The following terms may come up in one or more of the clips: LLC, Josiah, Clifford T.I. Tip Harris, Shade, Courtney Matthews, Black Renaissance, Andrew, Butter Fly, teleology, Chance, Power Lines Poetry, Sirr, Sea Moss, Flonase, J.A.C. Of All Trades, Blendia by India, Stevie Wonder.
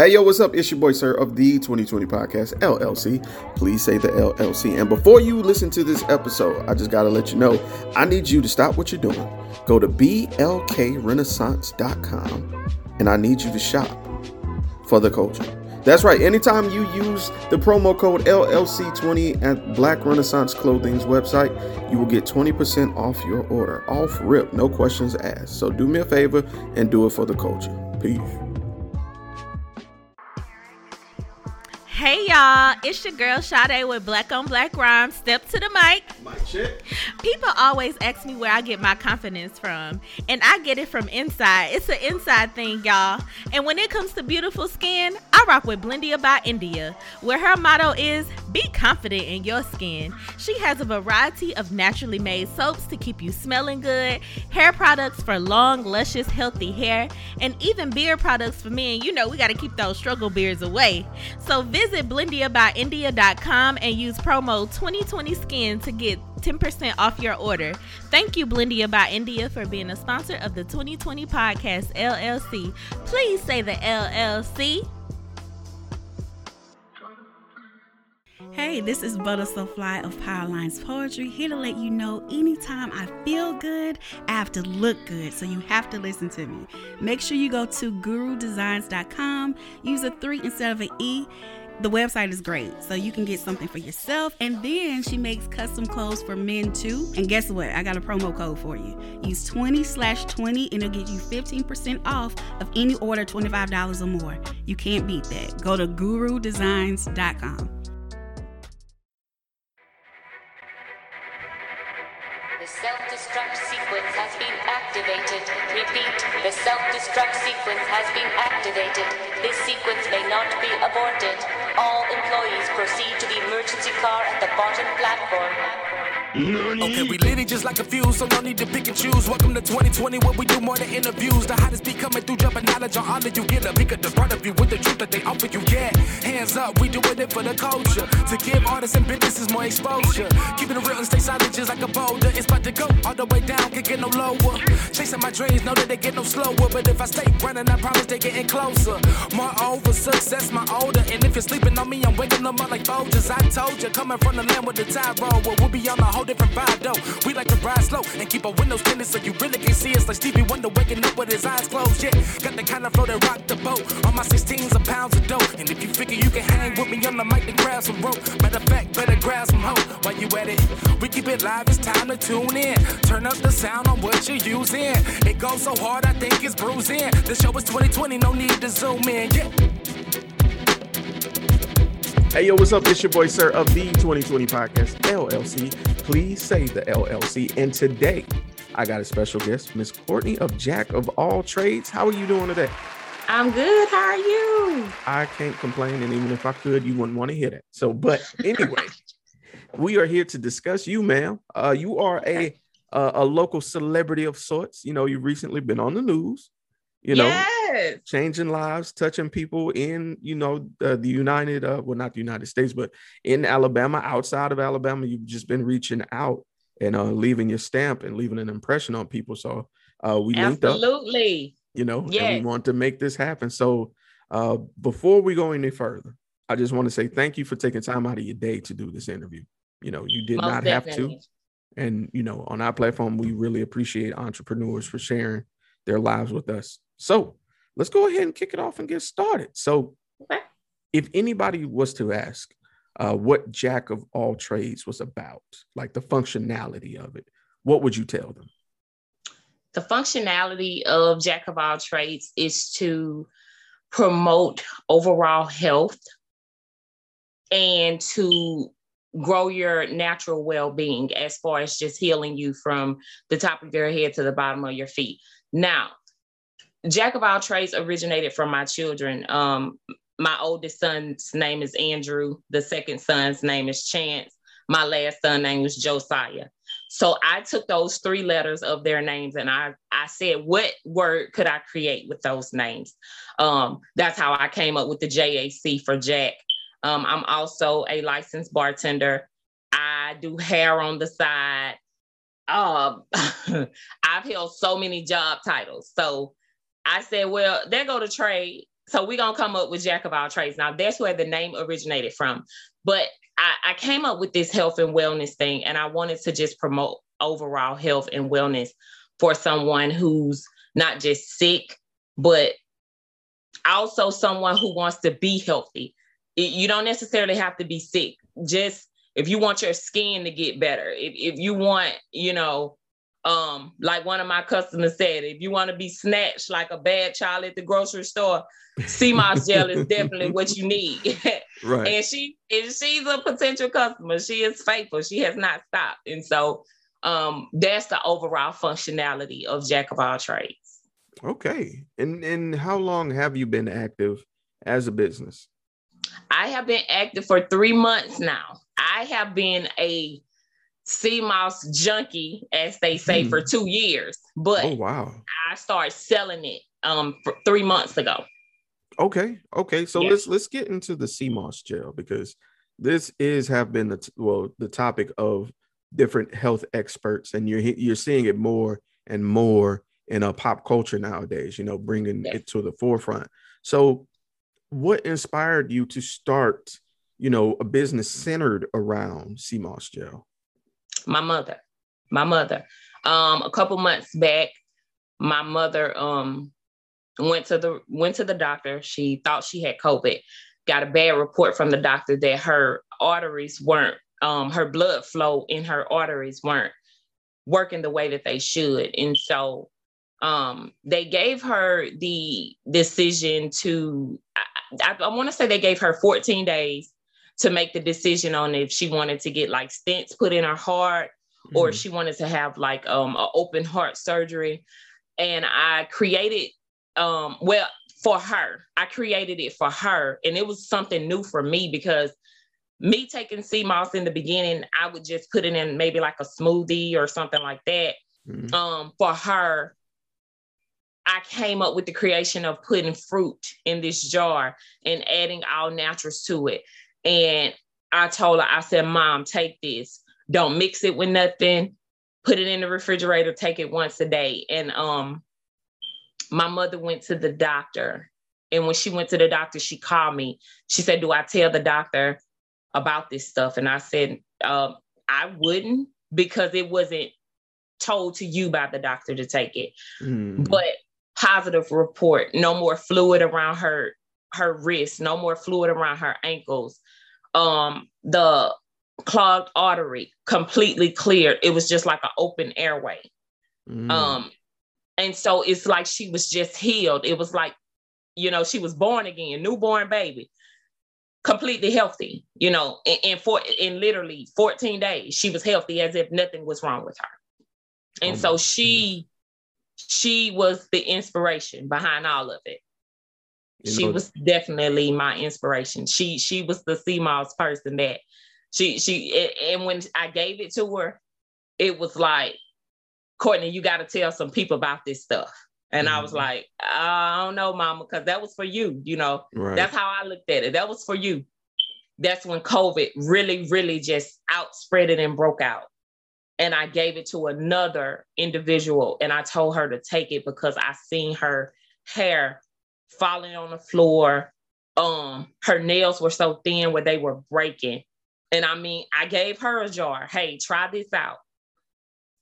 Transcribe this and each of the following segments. Hey, yo, what's up? It's your boy, Sirr, of the 2020 Podcast, LLC. Please say the LLC. And before you listen to this episode, I just got to let you know, I need you to stop what you're doing. Go to blkrenaissance.com, and I need you to shop for the culture. That's right. Anytime you use the promo code LLC20 at Black Renaissance Clothing's website, you will get 20% off your order. Off rip. No questions asked. So do me a favor and do it for the culture. Peace. Hey y'all, it's your girl Shade with Black on Black Rhyme. Step to the mic. Mic check. People always ask me where I get my confidence from, and I get it from inside. It's an inside thing, y'all. And when it comes to beautiful skin, I rock with Blendia by India, where her motto is, be confident in your skin. She has a variety of naturally made soaps to keep you smelling good, hair products for long, luscious, healthy hair, and even beard products for men. You know, we got to keep those struggle beards away. So visit BlendiaByIndia.com and use promo 2020SKIN to get 10% off your order. Thank you, Blendia by India, for being a sponsor of the 2020 Podcast, LLC. Please say the LLC. Hey, this is Butter Fly of Power Lines Poetry, here to let you know anytime I feel good, I have to look good, so you have to listen to me. Make sure you go to gurudesigns.com, use a 3 instead of an E. The website is great, so you can get something for yourself. And then she makes custom clothes for men too. And guess what? I got a promo code for you. Use 20/20 and it'll get you 15% off of any order $25 or more. You can't beat that. Go to gurudesigns.com. The self-destruct sequence has been activated. Repeat, the self-destruct sequence has been activated. This sequence may not be aborted. All employees proceed to the emergency car at the bottom platform. Okay, we lit it just like a fuse, so no need to pick and choose. Welcome to 2020, where we do more than interviews. The hottest be coming through, dropping knowledge on all of you. Get a pick of the front of you with the truth that they offer you, yeah. Hands up, we doing it for the culture. To give artists and businesses more exposure. Keeping it real and stay solid just like a boulder. It's about to go all the way down, can't get no lower. Chasing my dreams, know that they get no slower. But if I stay running, I promise they getting closer. Moreover, success my older. And if you're sleeping on me, I'm waking them up like soldiers. I told you, coming from the land with the tie roll, where we'll be on the whole different vibe though. We like to ride slow and keep our windows tinted so you really can see us, like Stevie Wonder waking up with his eyes closed. Yeah, got the kind of flow that rock the boat. On my 16s of pounds of dope. And if you figure you can hang with me on the mic, then grab some rope. Matter of fact, better grab some hope while you at it. We keep it live, it's time to tune in. Turn up the sound on what you're using. It goes so hard, I think it's bruising. The show is 2020, no need to zoom in. Yeah. Hey, yo, what's up? It's your boy, Sirr, of the 2020 Podcast, LLC. Please say the LLC. And today, I got a special guest, Miss Courtney of J.A.C. Of All Trades. How are you doing today? I'm good. How are you? I can't complain. And even if I could, you wouldn't want to hear that. So, but anyway, we are here to discuss you, ma'am. You are a local celebrity of sorts. You know, you've recently been on the news. You know, yes. Changing lives, touching people in, you know, the United, well, not the United States, but in Alabama, outside of Alabama, you've just been reaching out and leaving your stamp and leaving an impression on people. So we linked up, absolutely, you know, yes. And we want to make this happen. So before we go any further, I just want to say thank you for taking time out of your day to do this interview. You know, you did not have to. And, you know, on our platform, we really appreciate entrepreneurs for sharing their lives with us. So let's go ahead and kick it off and get started. So if anybody was to ask what J.A.C. of All Trades was about, like the functionality of it, what would you tell them? The functionality of J.A.C. of All Trades is to promote overall health and to grow your natural well-being as far as just healing you from the top of your head to the bottom of your feet. Now, J.A.C. of All Trades originated from my children. My oldest son's name is Andrew. The second son's name is Chance. My last son's name was Josiah. So I took those three letters of their names and I said, what word could I create with those names? That's how I came up with the J.A.C. for J.A.C. I'm also a licensed bartender. I do hair on the side. I've held so many job titles. So I said, well, there go the trade. So we're going to come up with Jack of All Trades. Now, that's where the name originated from. But I came up with this health and wellness thing, and I wanted to just promote overall health and wellness for someone who's not just sick, but also someone who wants to be healthy. You don't necessarily have to be sick. Just if you want your skin to get better, if you want, you know, like one of my customers said, if you want to be snatched like a bad child at the grocery store, Sea Moss gel is definitely what you need. Right. And she's a potential customer. She is faithful. She has not stopped. And so that's the overall functionality of Jack of All Trades. Okay. And how long have you been active as a business? I have been active for 3 months now. I have been a Sea Moss junkie, as they say, for 2 years. But oh, wow. I started selling it for 3 months ago. Okay. So yeah. Let's get into the Sea Moss gel, because this have been the topic of different health experts, and you're seeing it more and more in a pop culture nowadays, you know, bringing it to the forefront. So what inspired you to start, you know, a business centered around Sea Moss gel? My mother. A couple months back, my mother went to the doctor. She thought she had COVID, got a bad report from the doctor that her arteries weren't, her blood flow in her arteries weren't working the way that they should. And so they gave her the decision to, I want to say they gave her 14 days to make the decision on if she wanted to get like stents put in her heart or if she wanted to have like an open heart surgery. And I created, I created it for her. And it was something new for me, because me taking Sea Moss in the beginning, I would just put it in maybe like a smoothie or something like that. Mm-hmm. For her, I came up with the creation of putting fruit in this jar and adding all naturals to it. And I told her, I said, Mom, take this. Don't mix it with nothing. Put it in the refrigerator. Take it once a day. And my mother went to the doctor. And when she went to the doctor, she called me. She said, do I tell the doctor about this stuff? And I said, I wouldn't, because it wasn't told to you by the doctor to take it. Mm. But positive report, no more fluid around her wrist, no more fluid around her ankles. The clogged artery completely cleared. It was just like an open airway. Mm. And so it's like she was just healed. It was like, you know, she was born again, newborn baby, completely healthy, you know, in literally 14 days, she was healthy as if nothing was wrong with her. And so she was the inspiration behind all of it. She was definitely my inspiration. She was the Sea Moss person that and when I gave it to her, it was like, Courtney, you got to tell some people about this stuff. And I was like, I don't know, Mama, because that was for you. You know, That's how I looked at it. That was for you. That's when COVID really, really just outspread it and broke out. And I gave it to another individual, and I told her to take it because I seen her hair falling on the floor. Her nails were so thin where they were breaking. And I mean, I gave her a jar. Hey, try this out.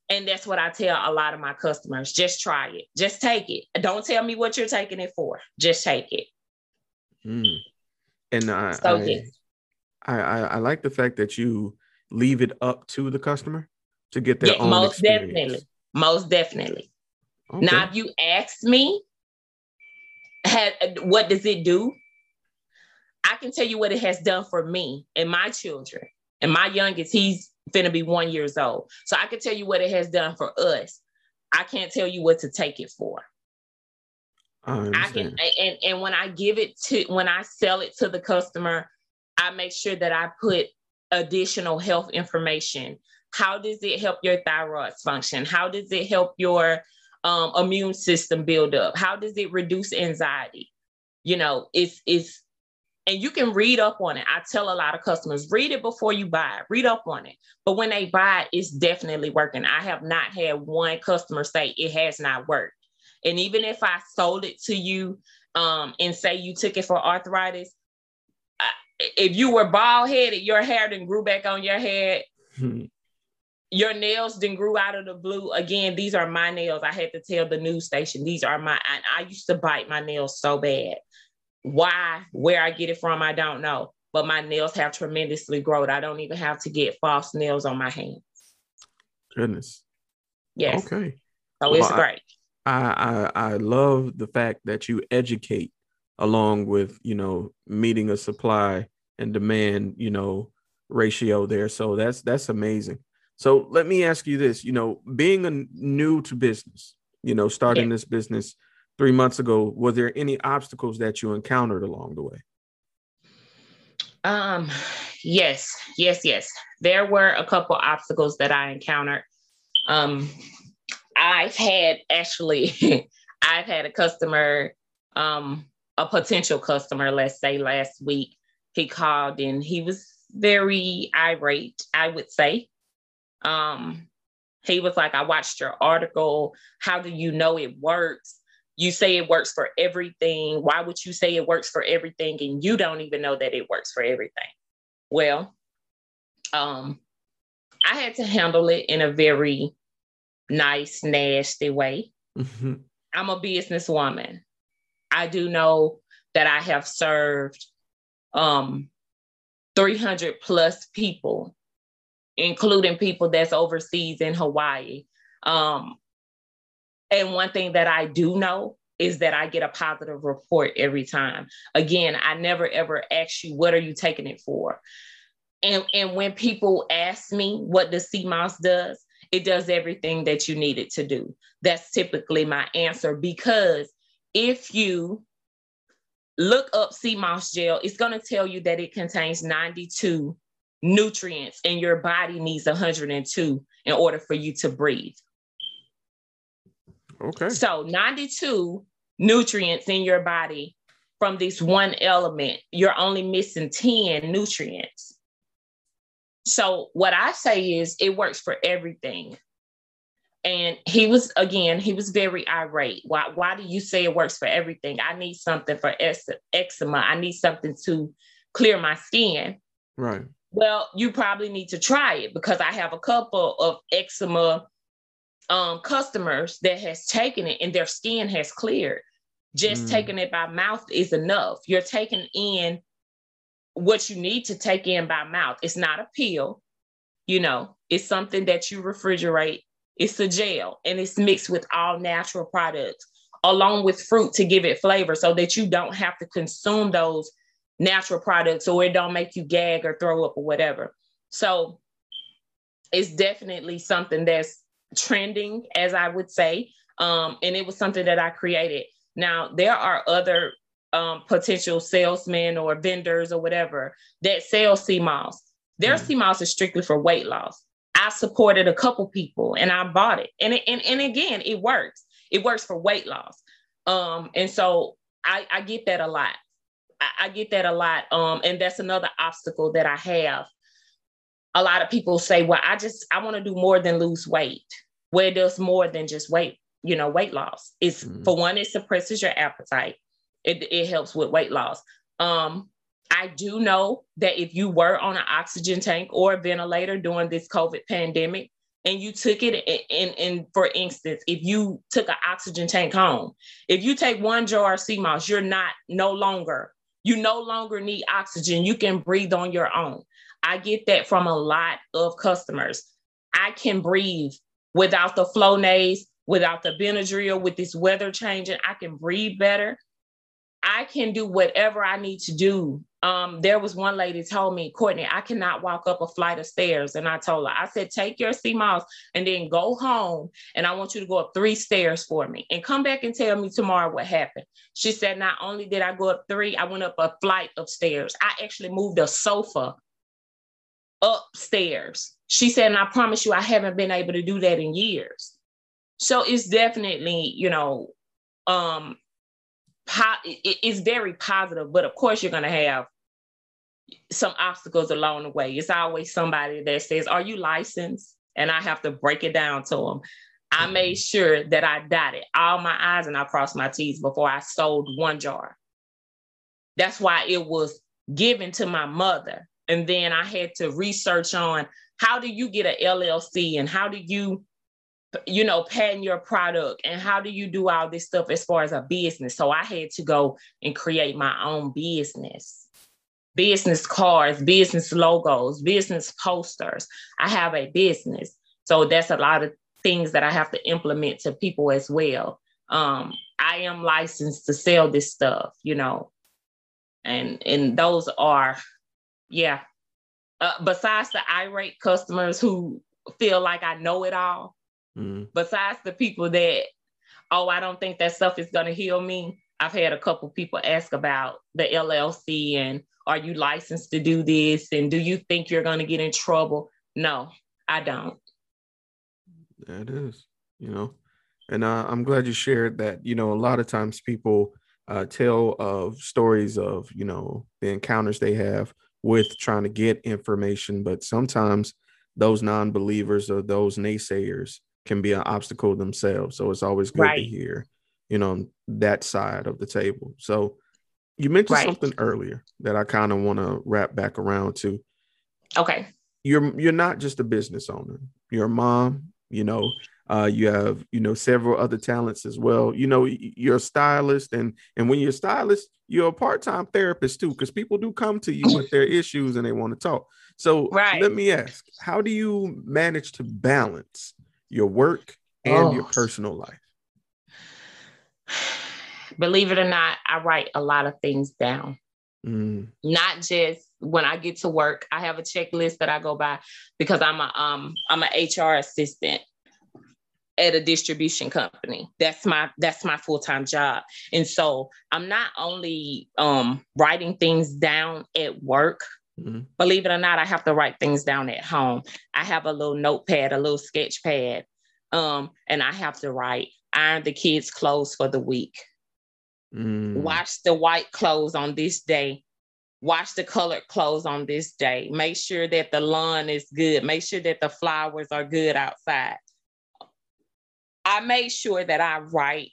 And that's what I tell a lot of my customers. Just try it. Just take it. Don't tell me what you're taking it for. Just take it. Mm. And I like the fact that you leave it up to the customer to get their own experience. Most definitely. Okay. Now, if you asked me, what does it do? I can tell you what it has done for me and my children. And my youngest, he's finna be 1 year old. So I can tell you what it has done for us. I can't tell you what to take it for. I can, and when I give it to, when I sell it to the customer, I make sure that I put additional health information. How does it help your thyroid function? How does it help your immune system build up? How does it reduce anxiety? You know, it's, and you can read up on it. I tell a lot of customers, read it before you buy it, read up on it. But when they buy it, it's definitely working. I have not had one customer say it has not worked. And even if I sold it to you and say you took it for arthritis, if you were bald headed, your hair didn't grew back on your head. Your nails didn't grew out of the blue. Again, these are my nails. I had to tell the news station, these are my, I used to bite my nails so bad. Why, where I get it from, I don't know. But my nails have tremendously grown. I don't even have to get false nails on my hands. Goodness. Yes. Okay. So it's great. I love the fact that you educate along with, you know, meeting a supply and demand, you know, ratio there. So that's amazing. So let me ask you this, you know, being new to business, you know, starting this business 3 months ago, were there any obstacles that you encountered along the way? Yes. There were a couple obstacles that I encountered. I've had a customer, a potential customer, let's say last week, he called and he was very irate, I would say. He was like, I watched your article. How do you know it works? You say it works for everything. Why would you say it works for everything? And you don't even know that it works for everything. Well, I had to handle it in a very nice, nasty way. Mm-hmm. I'm a businesswoman. I do know that I have served 300 plus people, including people that's overseas in Hawaii. And one thing that I do know is that I get a positive report every time. Again, I never, ever ask you, what are you taking it for? And when people ask me what the Sea Moss does, it does everything that you need it to do. That's typically my answer, because if you look up Sea Moss gel, it's going to tell you that it contains 92 nutrients and your body needs 102 in order for you to breathe. Okay. So 92 nutrients in your body from this one element, you're only missing 10 nutrients. So what I say is it works for everything. And he was very irate. Why do you say it works for everything? I need something for eczema. I need something to clear my skin. Right. Well, you probably need to try it, because I have a couple of eczema customers that has taken it and their skin has cleared. Just taking it by mouth is enough. You're taking in what you need to take in by mouth. It's not a pill, you know, it's something that you refrigerate. It's a gel, and it's mixed with all natural products along with fruit to give it flavor, so that you don't have to consume those natural products or it don't make you gag or throw up or whatever. So it's definitely something that's trending, as I would say. And it was something that I created. Now, there are other potential salesmen or vendors or whatever that sell Sea Moss. Their Sea Moss is strictly for weight loss. I supported a couple people and I bought it. And again, it works. It works for weight loss. And so I get that a lot. I get that a lot. And that's another obstacle that I have. A lot of people say, well, I want to do more than lose weight. Well, it does more than just weight, you know, weight loss. It's for one, it suppresses your appetite. It helps with weight loss. I do know that if you were on an oxygen tank or a ventilator during this COVID pandemic, and you took it, and for instance, if you took an oxygen tank home, if you take one jar of Sea Moss, you no longer need oxygen. You can breathe on your own. I get that from a lot of customers. I can breathe without the Flonase, without the Benadryl, with this weather changing. I can breathe better. I can do whatever I need to do. There was one lady told me, Courtney, I cannot walk up a flight of stairs. And I told her, I said, take your Sea Moss and then go home. And I want you to go up 3 stairs for me and come back and tell me tomorrow what happened. She said, not only did I go up 3, I went up a flight of stairs. I actually moved a sofa upstairs. She said, and I promise you, I haven't been able to do that in years. So it's definitely, you know, it's very positive, but of course you're going to have some obstacles along the way. It's always somebody that says, are you licensed? And I have to break it down to them. I made sure that I dotted all my I's and I crossed my T's before I sold one jar. That's why it was given to my mother. And then I had to research on how do you get an LLC and how do you, you know, patent your product and how do you do all this stuff as far as a business. So I had to go and create my own business. Business cards, business logos, business posters. I have a business. So that's a lot of things that I have to implement to people as well. I am licensed to sell this stuff, you know, and those are, yeah. Besides the irate customers who feel like I know it all, besides the people that, oh, I don't think that stuff is going to heal me. I've had a couple people ask about the LLC and are you licensed to do this? And do you think you're going to get in trouble? No, I don't. That is, you know, and I'm glad you shared that. You know, a lot of times people tell of stories of, you know, the encounters they have with trying to get information. But sometimes those non-believers or those naysayers can be an obstacle themselves. So it's always good to hear, you know, that side of the table. So you mentioned something earlier that I kind of want to wrap back around to. Okay. You're not just a business owner. You're a mom. You know, you have, you know, several other talents as well. You know, you're a stylist. And when you're a stylist, you're a part-time therapist, too, because people do come to you with their issues and they want to talk. So let me ask, how do you manage to balance your work and your personal life? Believe it or not, I write a lot of things down. Not just when I get to work, I have a checklist that I go by because I'm an HR assistant at a distribution company. That's my full-time job. And so I'm not only writing things down at work, believe it or not, I have to write things down at home. I have a little notepad, a little sketch pad, and I have to write, iron the kids' clothes for the week. Wash the white clothes on this day. Wash the colored clothes on this day. Make sure that the lawn is good. Make sure that the flowers are good outside. I make sure that I write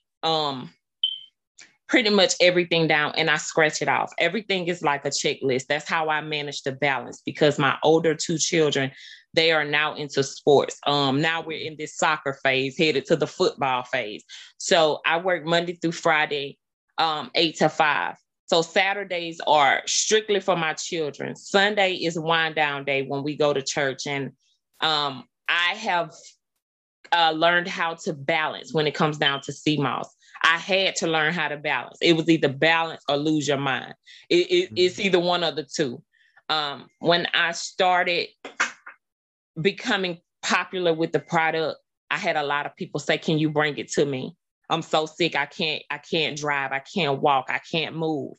pretty much everything down and I scratch it off. Everything is like a checklist. That's how I manage to balance because my older two children, they are now into sports. Now we're in this soccer phase, headed to the football phase. So I work Monday through Friday, 8 to 5. So Saturdays are strictly for my children. Sunday is wind down day when we go to church. And I have learned how to balance when it comes down to Sea Moss. I had to learn how to balance. It was either balance or lose your mind. It's either one of the two. When I started becoming popular with the product, I had a lot of people say, can you bring it to me? I'm so sick. I can't drive. I can't walk. I can't move.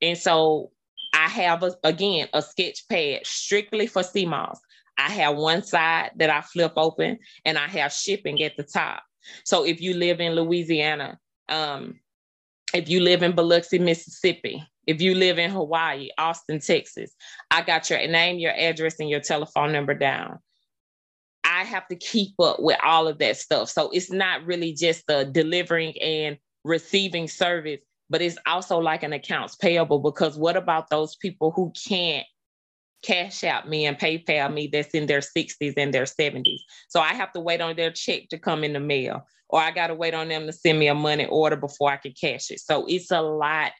And so I have, a sketch pad strictly for Sea Moss. I have one side that I flip open and I have shipping at the top. So if you live in Louisiana, if you live in Biloxi, Mississippi, if you live in Hawaii, Austin, Texas, I got your name, your address, and your telephone number down. I have to keep up with all of that stuff. So it's not really just the delivering and receiving service, but it's also like an accounts payable because what about those people who can't cash out me and PayPal me that's in their 60s and their 70s? So I have to wait on their check to come in the mail, or I got to wait on them to send me a money order before I can cash it. So it's a lot.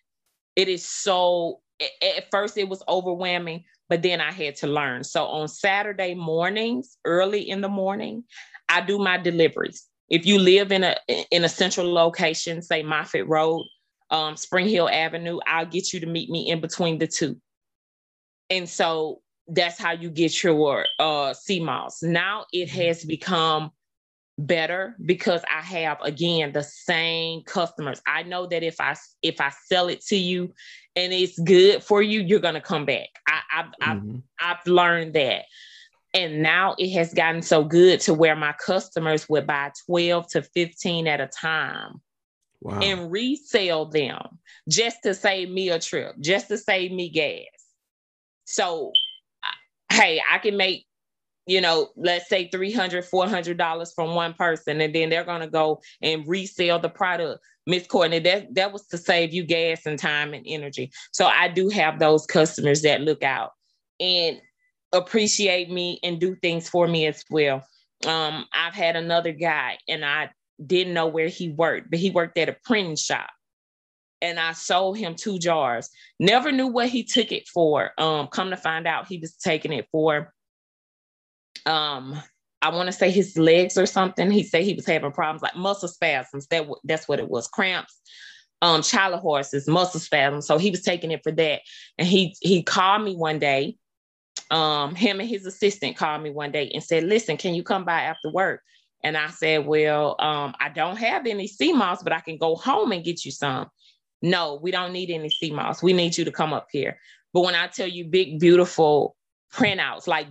It is so, at first it was overwhelming, but then I had to learn. So on Saturday mornings, early in the morning, I do my deliveries. If you live in a central location, say Moffitt Road, Spring Hill Avenue, I'll get you to meet me in between the two. And so that's how you get your Sea Moss. Now it has become better because I have, again, the same customers. I know that if I sell it to you and it's good for you, you're going to come back. I've learned that. And now it has gotten so good to where my customers would buy 12 to 15 at a time. Wow. And resell them just to save me a trip, just to save me gas. So, hey, I can make you know, let's say $300, $400 from one person, and then they're going to go and resell the product. Miss Courtney, that was to save you gas and time and energy. So I do have those customers that look out and appreciate me and do things for me as well. I've had another guy, and I didn't know where he worked, but he worked at a printing shop, and I sold him 2 jars. Never knew what he took it for. Come to find out, he was taking it for, I want to say his legs or something. He said he was having problems like muscle spasms. That's what it was. Cramps, child horses, muscle spasms. So he was taking it for that. And he called me one day. Him and his assistant called me one day and said, listen, can you come by after work? And I said, well, I don't have any sea moss, but I can go home and get you some. No, we don't need any sea moss. We need you to come up here. But when I tell you big, beautiful printouts, like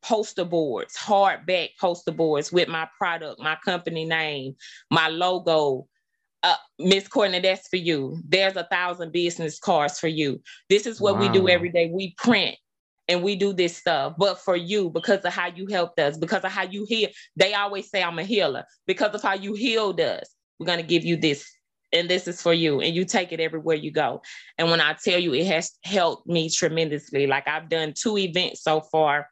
poster boards, hardback poster boards with my product, my company name, my logo, Miss Courtney, that's for you. There's 1,000 business cards for you. This is what we do every day. We print and we do this stuff, but for you, because of how you helped us, because of how you heal. They always say I'm a healer. Because of how you healed us, we're going to give you this. And this is for you. And you take it everywhere you go. And when I tell you, it has helped me tremendously. Like I've done 2 events so far.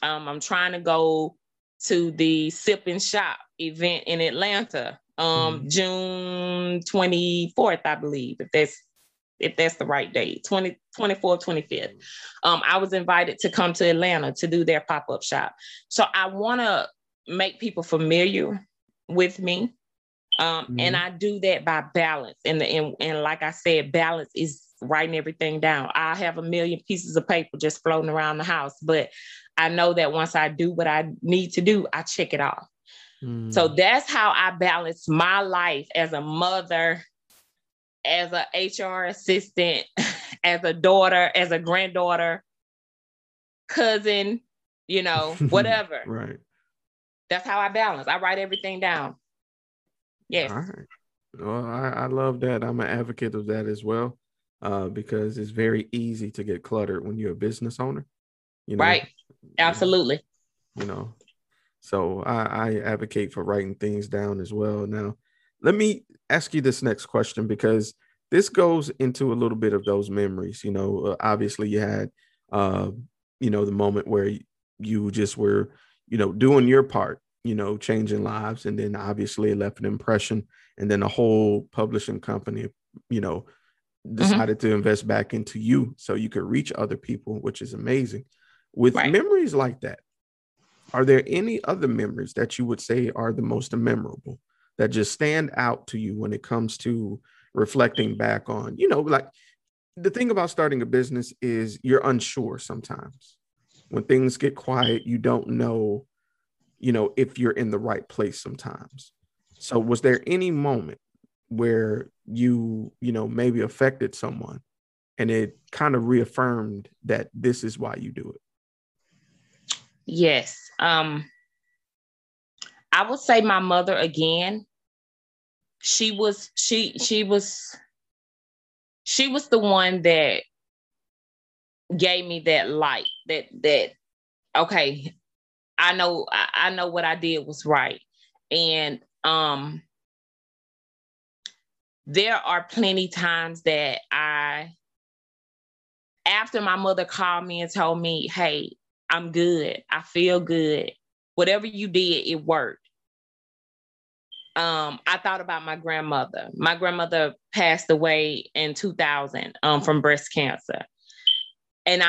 I'm trying to go to the Sip and Shop event in Atlanta, June 24th, I believe, if that's the right date, 24th, 25th. I was invited to come to Atlanta to do their pop-up shop. So I want to make people familiar with me. And I do that by balance. And like I said, balance is writing everything down. I have 1 million pieces of paper just floating around the house, but I know that once I do what I need to do, I check it off. So that's how I balance my life as a mother, as an HR assistant, as a daughter, as a granddaughter, cousin, you know, whatever. Right. That's how I balance. I write everything down. Yes. All right. Well, I love that. I'm an advocate of that as well, because it's very easy to get cluttered when you're a business owner. You know, right. Absolutely. You know, so I advocate for writing things down as well. Now, let me ask you this next question, because this goes into a little bit of those memories. You know, obviously you had, you know, the moment where you just were, you know, doing your part, you know, changing lives. And then obviously it left an impression. And then a whole publishing company, you know, decided to invest back into you so you could reach other people, which is amazing. With memories like that, are there any other memories that you would say are the most memorable that just stand out to you when it comes to reflecting back on, you know, like the thing about starting a business is you're unsure sometimes. When things get quiet, you don't know, you know, if you're in the right place sometimes. So was there any moment where you know, maybe affected someone and it kind of reaffirmed that this is why you do it? Yes. I would say my mother again. She was the one that gave me that light that, okay, I know what I did was right. And there are plenty times that after my mother called me and told me, hey, I'm good. I feel good. Whatever you did, it worked. I thought about my grandmother. My grandmother passed away in 2000 from breast cancer. And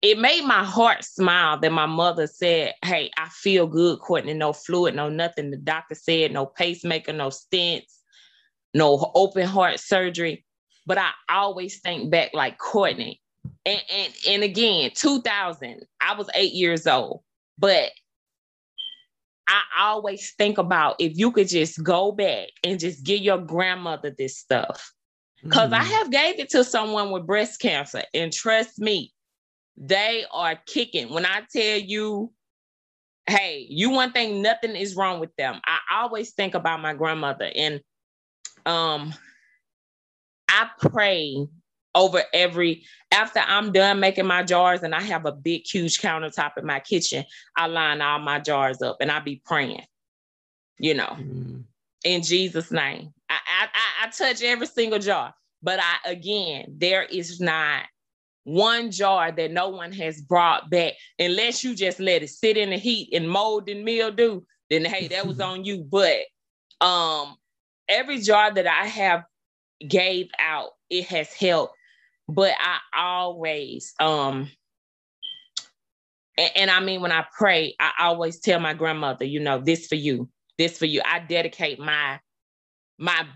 it made my heart smile that my mother said, hey, I feel good, Courtney. No fluid, no nothing. The doctor said no pacemaker, no stents, no open heart surgery. But I always think back like, Courtney. And again, 2000, I was 8 years old. But I always think about if you could just go back and just give your grandmother this stuff. Because I have gave it to someone with breast cancer. And trust me, they are kicking. When I tell you, hey, you one thing, nothing is wrong with them. I always think about my grandmother, and I pray over every, after I'm done making my jars, and I have a big, huge countertop in my kitchen, I line all my jars up and I be praying, you know, in Jesus' name. I touch every single jar, but again, there is not one jar that no one has brought back, unless you just let it sit in the heat and mold and mildew, then hey, that was on you. But every jar that I have gave out, it has helped. But I always, and I mean, when I pray, I always tell my grandmother, you know, this for you, this for you. I dedicate my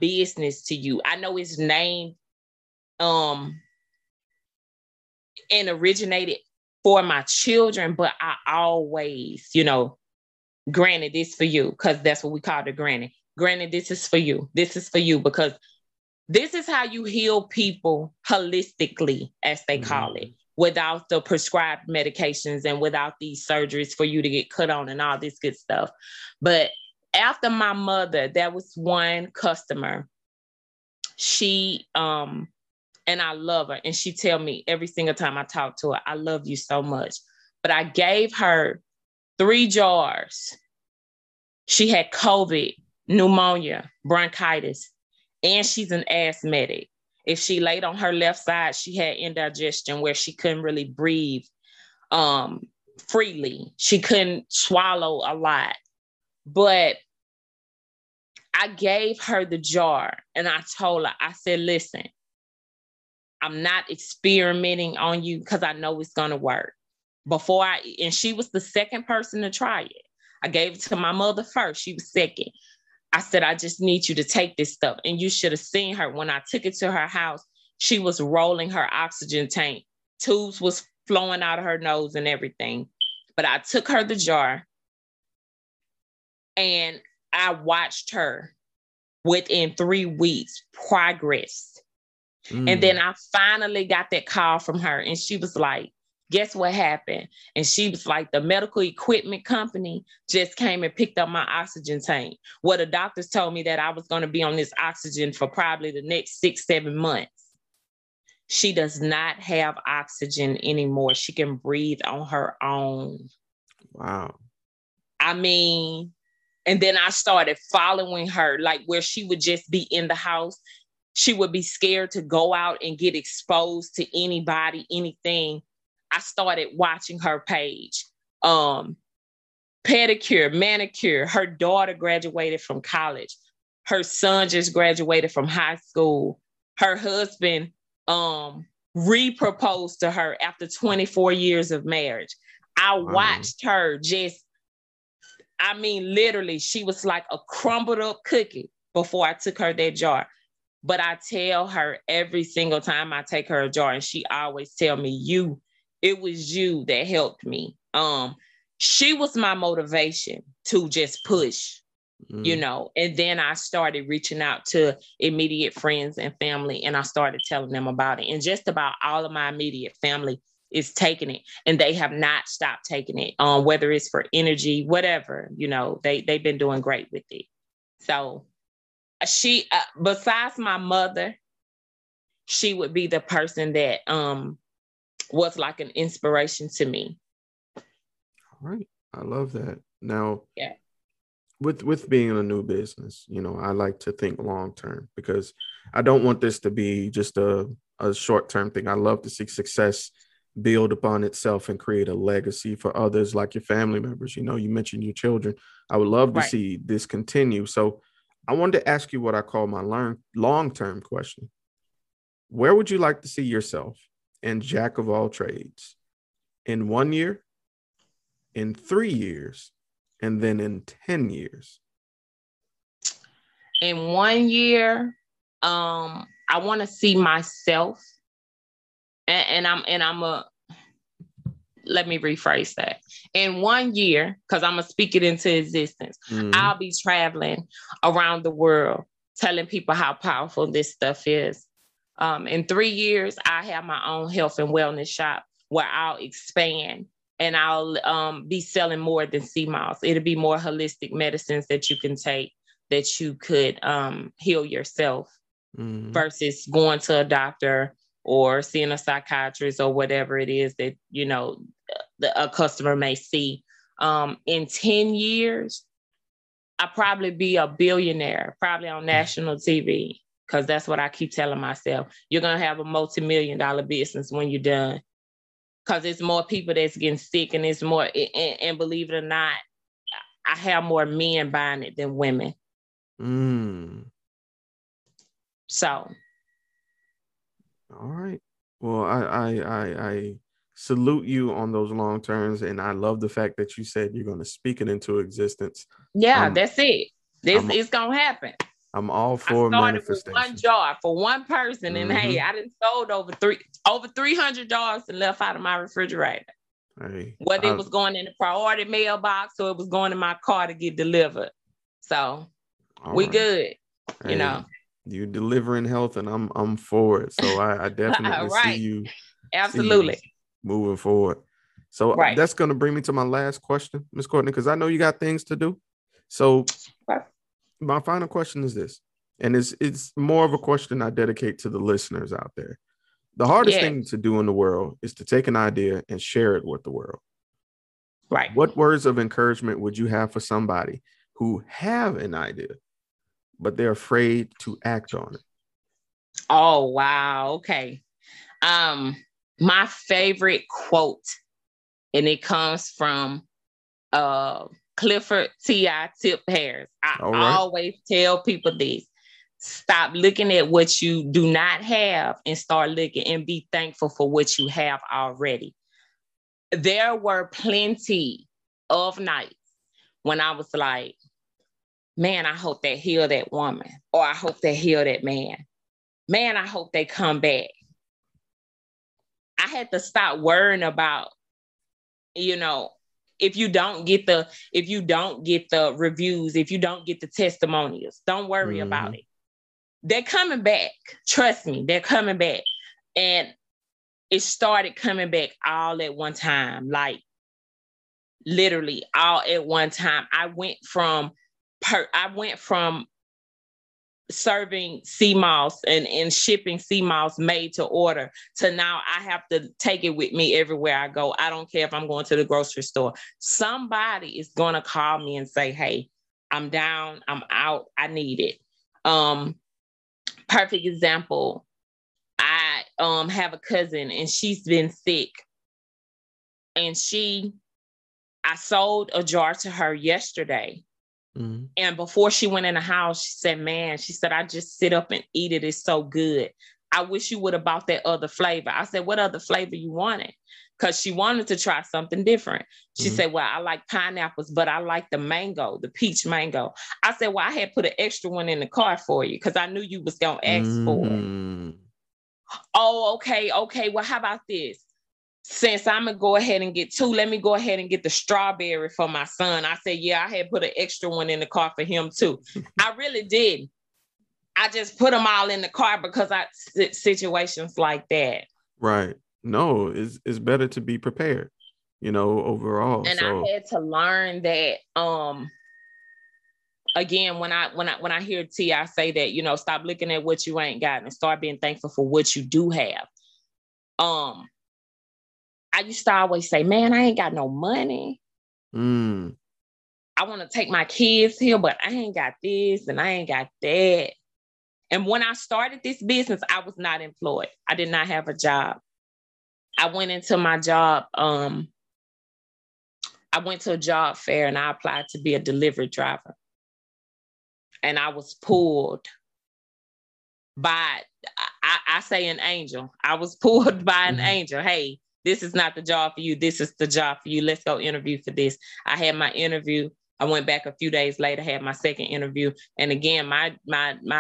business to you. I know it's named, and originated for my children, but I always, you know, granny, this for you, because that's what we call the granny. Granny, this is for you. This is for you, because this is how you heal people holistically, as they call it, without the prescribed medications and without these surgeries for you to get cut on and all this good stuff. But after my mother, there was one customer. She, and I love her. And she tell me every single time I talk to her, I love you so much. But I gave her 3 jars. She had COVID, pneumonia, bronchitis, and she's an asthmatic. If she laid on her left side, she had indigestion where she couldn't really breathe freely. She couldn't swallow a lot. But I gave her the jar and I told her, I said, listen, I'm not experimenting on you because I know it's going to work. And she was the second person to try it. I gave it to my mother first. She was second. I said, I just need you to take this stuff. And you should have seen her. When I took it to her house, she was rolling her oxygen tank. Tubes was flowing out of her nose and everything. But I took her the jar and I watched her within 3 weeks progress. And then I finally got that call from her and she was like, guess what happened? And she was like, the medical equipment company just came and picked up my oxygen tank. Well, the doctors told me that I was going to be on this oxygen for probably the next 6-7 months. She does not have oxygen anymore. She can breathe on her own. Wow. I mean, and then I started following her, like where she would just be in the house. She would be scared to go out and get exposed to anybody, anything. I started watching her page. Pedicure, manicure. Her daughter graduated from college. Her son just graduated from high school. Her husband re-proposed to her after 24 years of marriage. I watched her just, I mean, literally, she was like a crumbled up cookie before I took her that jar. But I tell her every single time I take her a jar, and she always tell me, it was you that helped me. She was my motivation to just push, you know. And then I started reaching out to immediate friends and family, and I started telling them about it. And just about all of my immediate family is taking it, and they have not stopped taking it, whether it's for energy, whatever, you know, they've been doing great with it. So she, besides my mother, she would be the person that was like an inspiration to me. All right. I love that. Now, yeah, with being in a new business, you know, I like to think long term, because I don't want this to be just a short term thing. I love to see success build upon itself and create a legacy for others, like your family members. You know, you mentioned your children. I would love to see this continue. So I wanted to ask you what I call my long-term question. Where would you like to see yourself in Jack of All Trades in 1 year, in 3 years, and then in 10 years? In 1 year, I want to see myself, let me rephrase that. In 1 year, because I'm going to speak it into existence, I'll be traveling around the world telling people how powerful this stuff is. In 3 years, I have my own health and wellness shop where I'll expand and I'll be selling more than Sea Moss. It'll be more holistic medicines that you can take that you could heal yourself versus going to a doctor or seeing a psychiatrist or whatever it is that, you know, a customer may see. In 10 years, I'll probably be a billionaire, probably on national TV, because that's what I keep telling myself. You're going to have a multi-million-dollar business when you're done, because it's more people that's getting sick, and it's more, and believe it or not, I have more men buying it than women. Mm. So. All right. Well, I salute you on those long terms, and I love the fact that you said you're going to speak it into existence. Yeah, that's it. It's going to happen. I'm all for manifestation. With one jar for one person, and hey, I done sold over 300 jars and left out of my refrigerator. Hey, whether it was going in the priority mailbox or it was going in my car to get delivered. So we right. Good, hey, you know. You're delivering health, and I'm for it. So I definitely right. See you. Absolutely. See you moving forward. So right. That's going to bring me to my last question, Ms. Courtney, because I know you got things to do. So my final question is this, and it's more of a question I dedicate to the listeners out there. The hardest thing to do in the world is to take an idea and share it with the world. Right. What words of encouragement would you have for somebody who have an idea, but they're afraid to act on it? Oh, wow. Okay. My favorite quote, and it comes from Clifford T.I. Tip Harris. I always tell people this. Stop looking at what you do not have and start looking and be thankful for what you have already. There were plenty of nights when I was like, man, I hope they heal that woman, or I hope they heal that man. Man, I hope they come back. I had to stop worrying about, you know, if you don't get the reviews, if you don't get the testimonials, don't worry about it. They're coming back. Trust me, they're coming back. And it started coming back all at one time, like literally all at one time. I went from serving sea moss and shipping sea moss made to order to now I have to take it with me everywhere I go. I don't care if I'm going to the grocery store. Somebody is going to call me and say, hey, I'm down, I'm out, I need it. Perfect example. I have a cousin, and she's been sick, and I sold a jar to her yesterday. Mm-hmm. And before she went in the house, she said, man, she said, I just sit up and eat it. It's so good. I wish you would have bought that other flavor. I said, what other flavor you wanted? Because she wanted to try something different. She said, well, I like pineapples, but I like the mango, the peach mango. I said, well, I had put an extra one in the car for you because I knew you was going to ask for it. Oh, okay. Well, how about this? Since I'm going to go ahead and get two, let me go ahead and get the strawberry for my son. I said, yeah, I had put an extra one in the car for him too. I really did. I just put them all in the car because situations like that. Right. No, it's better to be prepared, you know, overall. And so. I had to learn that, again, when I hear T.I. say that, you know, stop looking at what you ain't got and start being thankful for what you do have. I used to always say, man, I ain't got no money. I want to take my kids here, but I ain't got this and I ain't got that. And when I started this business, I was not employed. I did not have a job. I went into my job. I went to a job fair and I applied to be a delivery driver. And I was pulled by, I say an angel. I was pulled by an angel. Hey, this is not the job for you. This is the job for you. Let's go interview for this. I had my interview. I went back a few days later, had my second interview. And again, my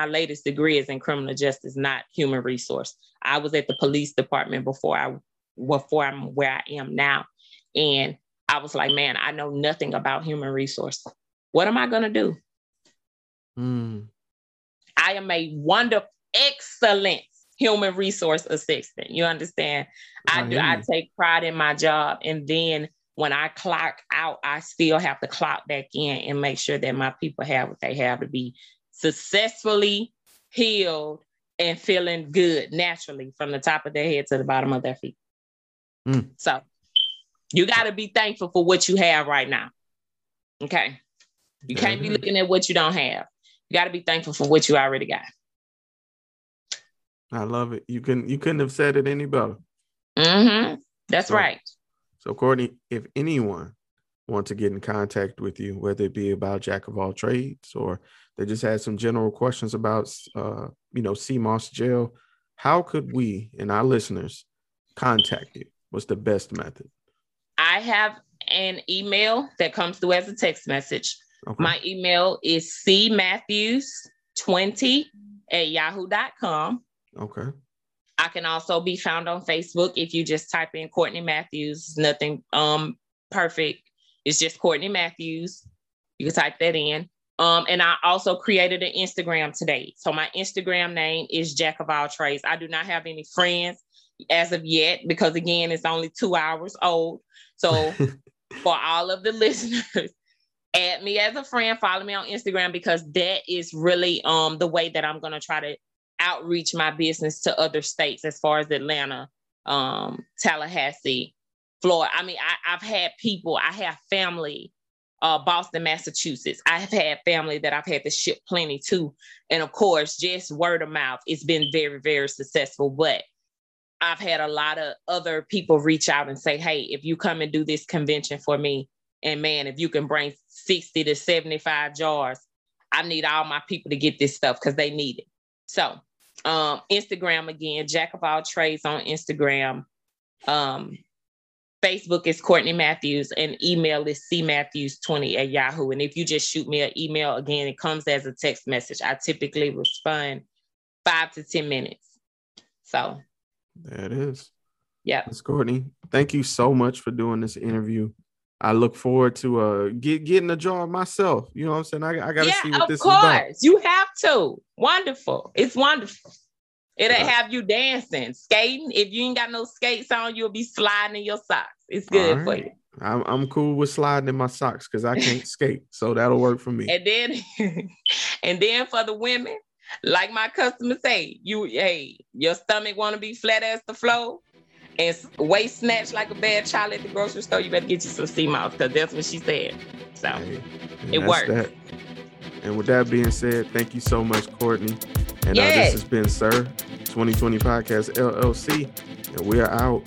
latest degree is in criminal justice, not human resource. I was at the police department before I'm where I am now. And I was like, man, I know nothing about human resource. What am I going to do? I am a wonderful, excellent human resource assistant. You understand? I take pride in my job. And then when I clock out, I still have to clock back in and make sure that my people have what they have to be successfully healed and feeling good naturally from the top of their head to the bottom of their feet. Mm. So you got to be thankful for what you have right now. Okay. You can't be looking at what you don't have. You got to be thankful for what you already got. I love it. You couldn't have said it any better. Mm-hmm. That's right. So Courtney, if anyone wants to get in contact with you, whether it be about Jack of All Trades or they just had some general questions about, Sea Moss Jail, how could we and our listeners contact you? What's the best method? I have an email that comes through as a text message. Okay. My email is cmatthews20@yahoo.com. Okay. I can also be found on Facebook. If you just type in Courtney Matthews, nothing perfect. It's just Courtney Matthews. You can type that in. And I also created an Instagram today. So my Instagram name is Jack of All Trades. I do not have any friends as of yet, because again, it's only 2 hours old. So for all of the listeners, add me as a friend, follow me on Instagram, because that is really the way that I'm going to try to outreach my business to other states as far as Atlanta, Tallahassee, Florida. I mean, I've had people, I have family, Boston, Massachusetts. I have had family that I've had to ship plenty to. And of course, just word of mouth, it's been very, very successful. But I've had a lot of other people reach out and say, hey, if you come and do this convention for me, and man, if you can bring 60 to 75 jars, I need all my people to get this stuff because they need it. So Instagram again, Jack of All Trades on Instagram. Facebook is Courtney Matthews, and email is cmatthews20@yahoo.com. And if you just shoot me an email, again, it comes as a text message. I typically respond 5 to 10 minutes. So that is. Yeah. That's Courtney. Thank you so much for doing this interview. I look forward to getting a jar myself. You know what I'm saying? I got to see what this is about. Of course. You have to. Wonderful. It's wonderful. It'll have you dancing, skating. If you ain't got no skates on, you'll be sliding in your socks. It's good for you. I'm cool with sliding in my socks because I can't skate. So that'll work for me. And then, for the women, like my customers say, your stomach want to be flat as the floor and waist snatched like a bad child at the grocery store. You better get you some sea moss, because that's what she said. So it works. That. And with that being said, thank you so much, Courtney. And this has been Sirr 2020 Podcast LLC, and we are out.